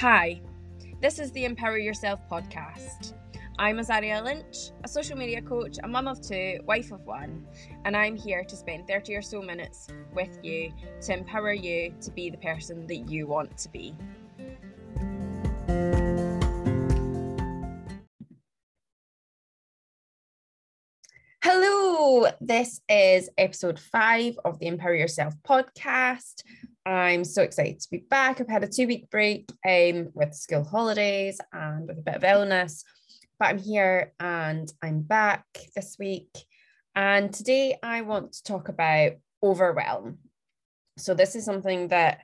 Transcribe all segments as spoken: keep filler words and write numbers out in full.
Hi, this is the Empower Yourself podcast. I'm Azaria Lynch, a social media coach, a mum of two, wife of one, and I'm here to spend thirty or so minutes with you to empower you to be the person that you want to be. Hello, this is episode five of the Empower Yourself podcast. I'm so excited to be back. I've had a two-week break um, with school holidays and with a bit of illness, but I'm here and I'm back this week. And today I want to talk about overwhelm. So this is something that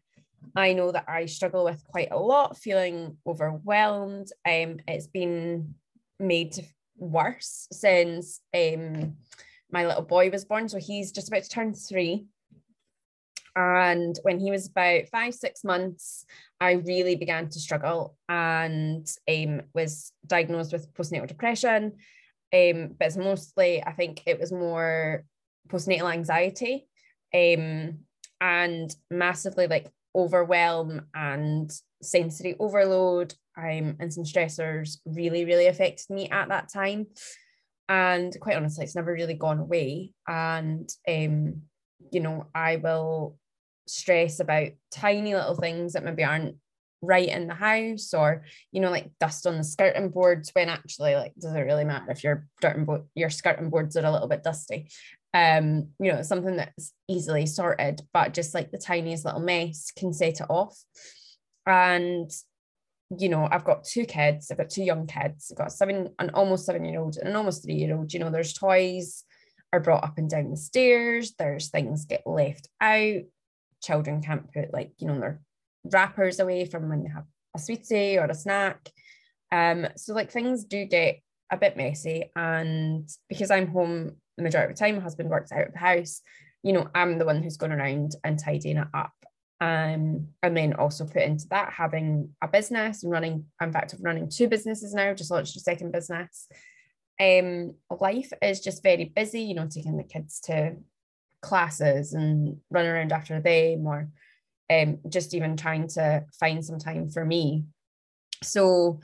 I know that I struggle with quite a lot, feeling overwhelmed. Um, it's been made to worse since um my little boy was born. So he's just about to turn three, and when he was about five six months, I really began to struggle and um was diagnosed with postnatal depression, um but it's mostly, I think it was more postnatal anxiety, um and massively like overwhelm and sensory overload um, and some stressors really, really affected me at that time. And quite honestly, it's never really gone away. And, um, you know, I will stress about tiny little things that maybe aren't right in the house, or, you know, like dust on the skirting boards, when actually, like, does it really matter if your skirting bo- your skirting boards are a little bit dusty? Um, you know, it's something that's easily sorted, but just like the tiniest little mess can set it off. And, you know, I've got two kids, I've got two young kids, I've got a seven, an almost seven-year-old and an almost three-year-old. You know, there's toys are brought up and down the stairs, there's things get left out, children can't put, like, you know, their wrappers away from when they have a sweetie or a snack. Um, so like things do get a bit messy, and because I'm home the majority of the time, my husband works out of the house, you know, I'm the one who's going around and tidying it up. Um, and then also put into that having a business and running, in fact, I'm running two businesses now, just launched a second business. Um, life is just very busy, you know, taking the kids to classes and running around after them, or um, just even trying to find some time for me. So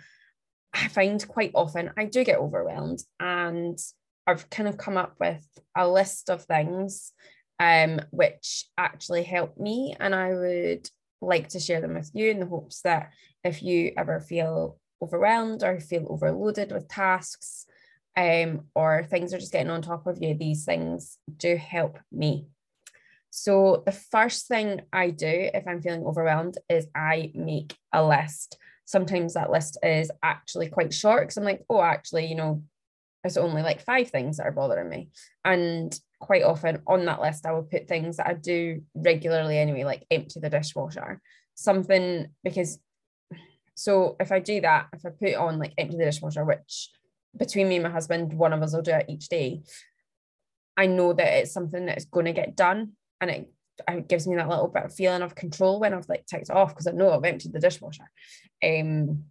I find quite often I do get overwhelmed, and I've kind of come up with a list of things Um, which actually helped me, and I would like to share them with you in the hopes that if you ever feel overwhelmed or feel overloaded with tasks, um, or things are just getting on top of you, these things do help me. So the first thing I do if I'm feeling overwhelmed is I make a list. Sometimes that list is actually quite short, because I'm like, oh, actually, you know, it's only like five things that are bothering me. And quite often on that list, I will put things that I do regularly anyway, like empty the dishwasher, something, because, so if I do that, if I put on like empty the dishwasher, which between me and my husband, one of us will do it each day, I know that it's something that's going to get done, and it, it gives me that little bit of feeling of control when I've like ticked it off, because I know I've emptied the dishwasher. Um,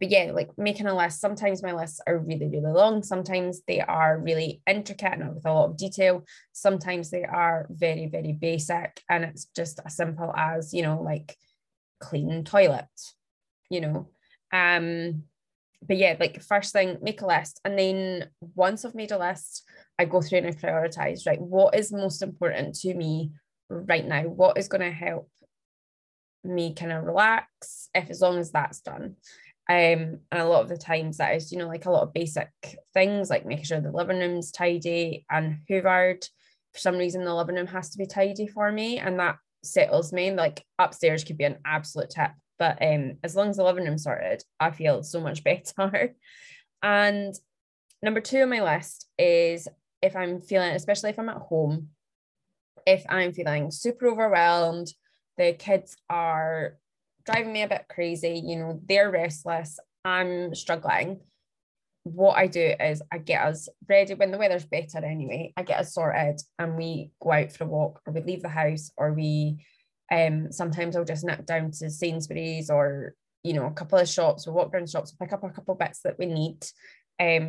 But yeah, like making a list. Sometimes my lists are really, really long. Sometimes they are really intricate and with a lot of detail. Sometimes they are very, very basic, and it's just as simple as, you know, like clean toilet, you know. Um, but yeah, like first thing, make a list. And then once I've made a list, I go through and I prioritize, right? What is most important to me right now? What is going to help me kind of relax, if as long as that's done? Um, and a lot of the times that is, you know, like a lot of basic things, like making sure the living room's tidy and hoovered. For some reason, the living room has to be tidy for me, and that settles me. Like upstairs could be an absolute tip, but um, as long as the living room's sorted, I feel so much better. And number two on my list is, if I'm feeling, especially if I'm at home, if I'm feeling super overwhelmed, the kids are driving me a bit crazy, you know, they're restless, I'm struggling, what I do is I get us ready when the weather's better anyway, I get us sorted and we go out for a walk, or we leave the house, or we um sometimes I'll just nip down to Sainsbury's, or, you know, a couple of shops, we'll walk around shops, pick up a couple of bits that we need, um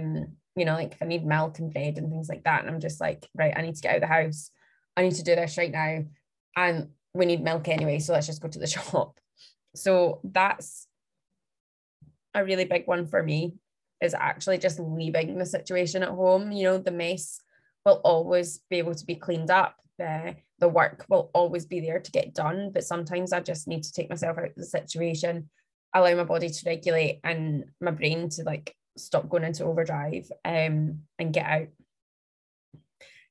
you know, like if I need milk and bread and things like that, and I'm just like, right, I need to get out of the house, I need to do this right now, and we need milk anyway, so let's just go to the shop. So that's a really big one for me, is actually just leaving the situation at home. You know, the mess will always be able to be cleaned up. The, the work will always be there to get done. But sometimes I just need to take myself out of the situation, allow my body to regulate and my brain to like stop going into overdrive um, and get out.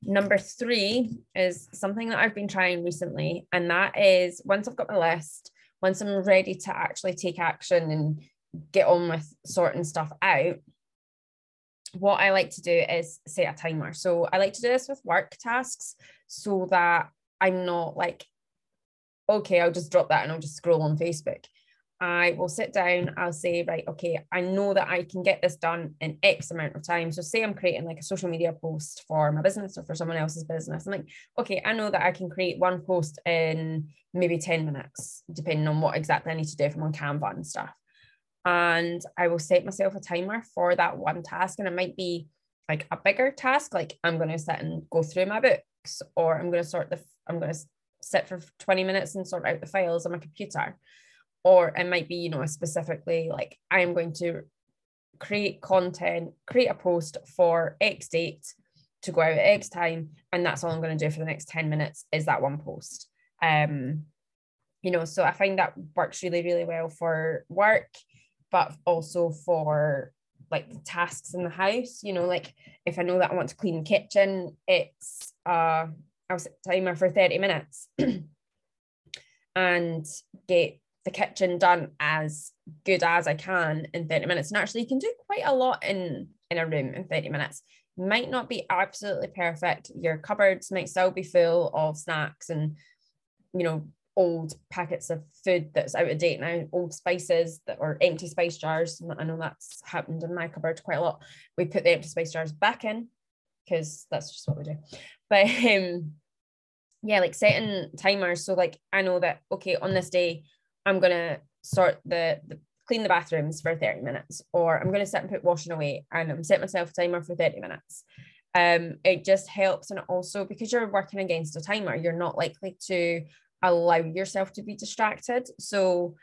Number three is something that I've been trying recently. And that is, once I've got my list, once I'm ready to actually take action and get on with sorting stuff out, what I like to do is set a timer. So I like to do this with work tasks so that I'm not like, okay, I'll just drop that and I'll just scroll on Facebook. I will sit down, I'll say, right, okay, I know that I can get this done in X amount of time. So say I'm creating like a social media post for my business or for someone else's business. I'm like, okay, I know that I can create one post in maybe ten minutes, depending on what exactly I need to do if I'm on Canva and stuff. And I will set myself a timer for that one task. And it might be like a bigger task, like I'm going to sit and go through my books, or I'm going to sort the, I'm going to sit for twenty minutes and sort out the files on my computer. Or it might be, you know, specifically like I'm going to create content, create a post for X date to go out at X time. And that's all I'm going to do for the next ten minutes is that one post. Um, you know, so I find that works really, really well for work, but also for like the tasks in the house. You know, like if I know that I want to clean the kitchen, it's uh, I'll set a timer for thirty minutes and get the kitchen done as good as I can in thirty minutes. And actually you can do quite a lot in in a room in thirty minutes. Might not be absolutely perfect. Your cupboards might still be full of snacks and, you know, old packets of food that's out of date now, old spices that are empty spice jars. I know that's happened in my cupboard quite a lot. We put the empty spice jars back in because that's just what we do. But um yeah, like setting timers. So like I know that, okay, on this day I'm gonna sort the, the clean the bathrooms for thirty minutes, or I'm gonna sit and put washing away, and I'm set myself a timer for thirty minutes. Um, it just helps, and also because you're working against a timer, you're not likely to allow yourself to be distracted. So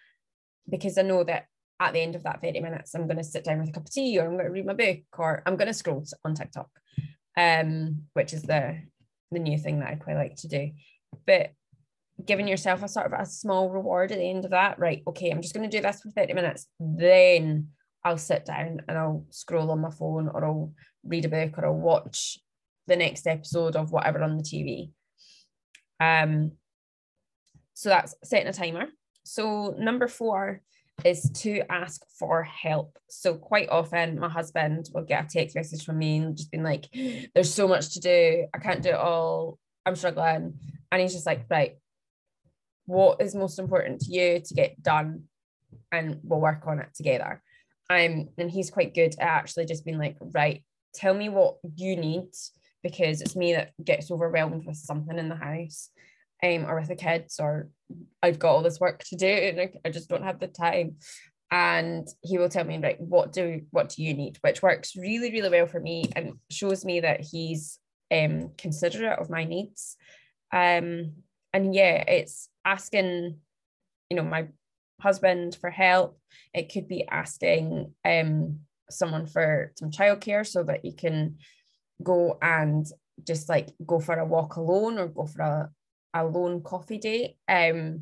because I know that at the end of that thirty minutes, I'm gonna sit down with a cup of tea, or I'm gonna read my book, or I'm gonna scroll on TikTok, um, which is the the new thing that I quite like to do. But giving yourself a sort of a small reward at the end of that, right, okay, I'm just going to do this for thirty minutes, then I'll sit down and I'll scroll on my phone, or I'll read a book, or I'll watch the next episode of whatever on the T V. Um, so that's setting a timer. So number four is to ask for help. So quite often my husband will get a text message from me and just been like, there's so much to do, I can't do it all, I'm struggling. And he's just like, right, what is most important to you to get done, and we'll work on it together. Um, and he's quite good at actually just being like, right, tell me what you need, because it's me that gets overwhelmed with something in the house, um, or with the kids, or I've got all this work to do and I just don't have the time. And he will tell me, right, what do what do you need, which works really, really well for me and shows me that he's um, considerate of my needs. Um, and yeah, it's asking, you know, my husband for help. It could be asking um someone for some childcare so that you can go and just like go for a walk alone, or go for a, a lone coffee date, um,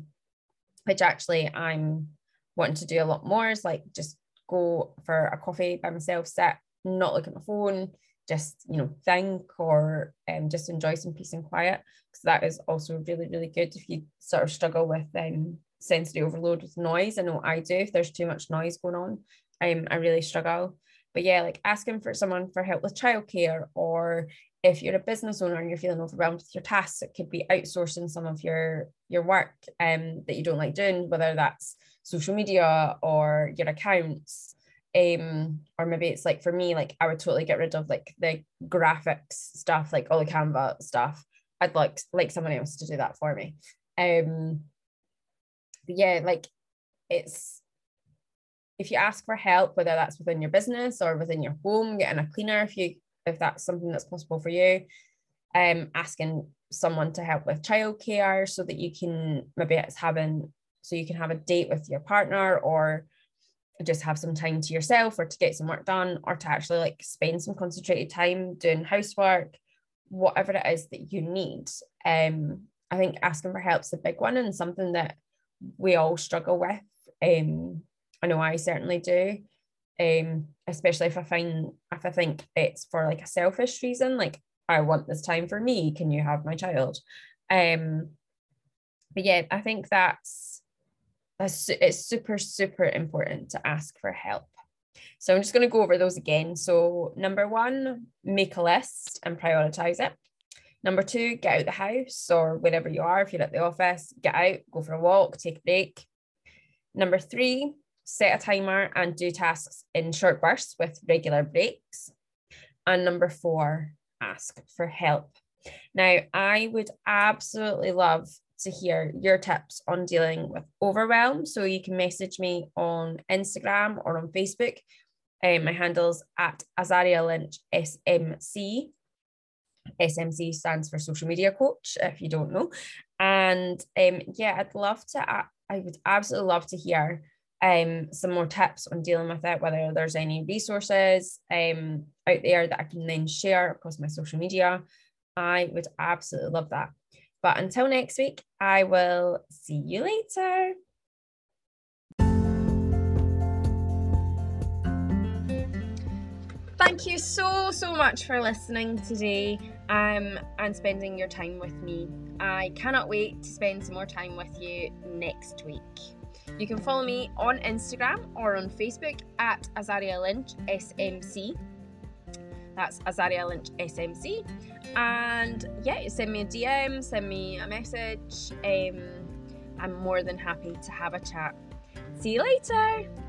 which actually I'm wanting to do a lot more, is like just go for a coffee by myself, sit, not look at my phone, just, you know, think, or um, just enjoy some peace and quiet. So that is also really, really good if you sort of struggle with um, sensory overload with noise. I know I do. If there's too much noise going on, um, I really struggle. But yeah, like asking for someone for help with childcare, or if you're a business owner and you're feeling overwhelmed with your tasks, it could be outsourcing some of your, your work um, that you don't like doing, whether that's social media or your accounts. Um, or maybe it's like, for me, like I would totally get rid of like the graphics stuff, like all the Canva stuff. I'd like like someone else to do that for me. Um, yeah, like it's, if you ask for help, whether that's within your business or within your home, getting a cleaner if you if that's something that's possible for you, um, asking someone to help with childcare so that you can, maybe it's having So you can have a date with your partner, or just have some time to yourself, or to get some work done, or to actually like spend some concentrated time doing housework, whatever it is that you need. Um, I think asking for help is a big one, and something that we all struggle with. Um, I know I certainly do. Um, especially if I find if I think it's for like a selfish reason, like I want this time for me. Can you have my child? Um, but yeah, I think that's that's it's super super important to ask for help. So I'm just going to go over those again. So number one, make a list and prioritize it. Number two, get out the house or wherever you are. If you're at the office, get out, go for a walk, take a break. Number three, set a timer and do tasks in short bursts with regular breaks. And number four, ask for help. Now, I would absolutely love to hear your tips on dealing with overwhelm. So you can message me on Instagram or on Facebook. Um, my handle's at Azaria Lynch S M C. S M C stands for social media coach, if you don't know. And um, yeah, I'd love to, uh, I would absolutely love to hear um, some more tips on dealing with it, whether there's any resources um, out there that I can then share across my social media. I would absolutely love that. But until next week, I will see you later. Thank you so, so much for listening today um, and spending your time with me. I cannot wait to spend some more time with you next week. You can follow me on Instagram or on Facebook at Azaria Lynch S M C. That's Azaria Lynch S M C. And yeah, send me a D M, send me a message. Um, I'm more than happy to have a chat. See you later.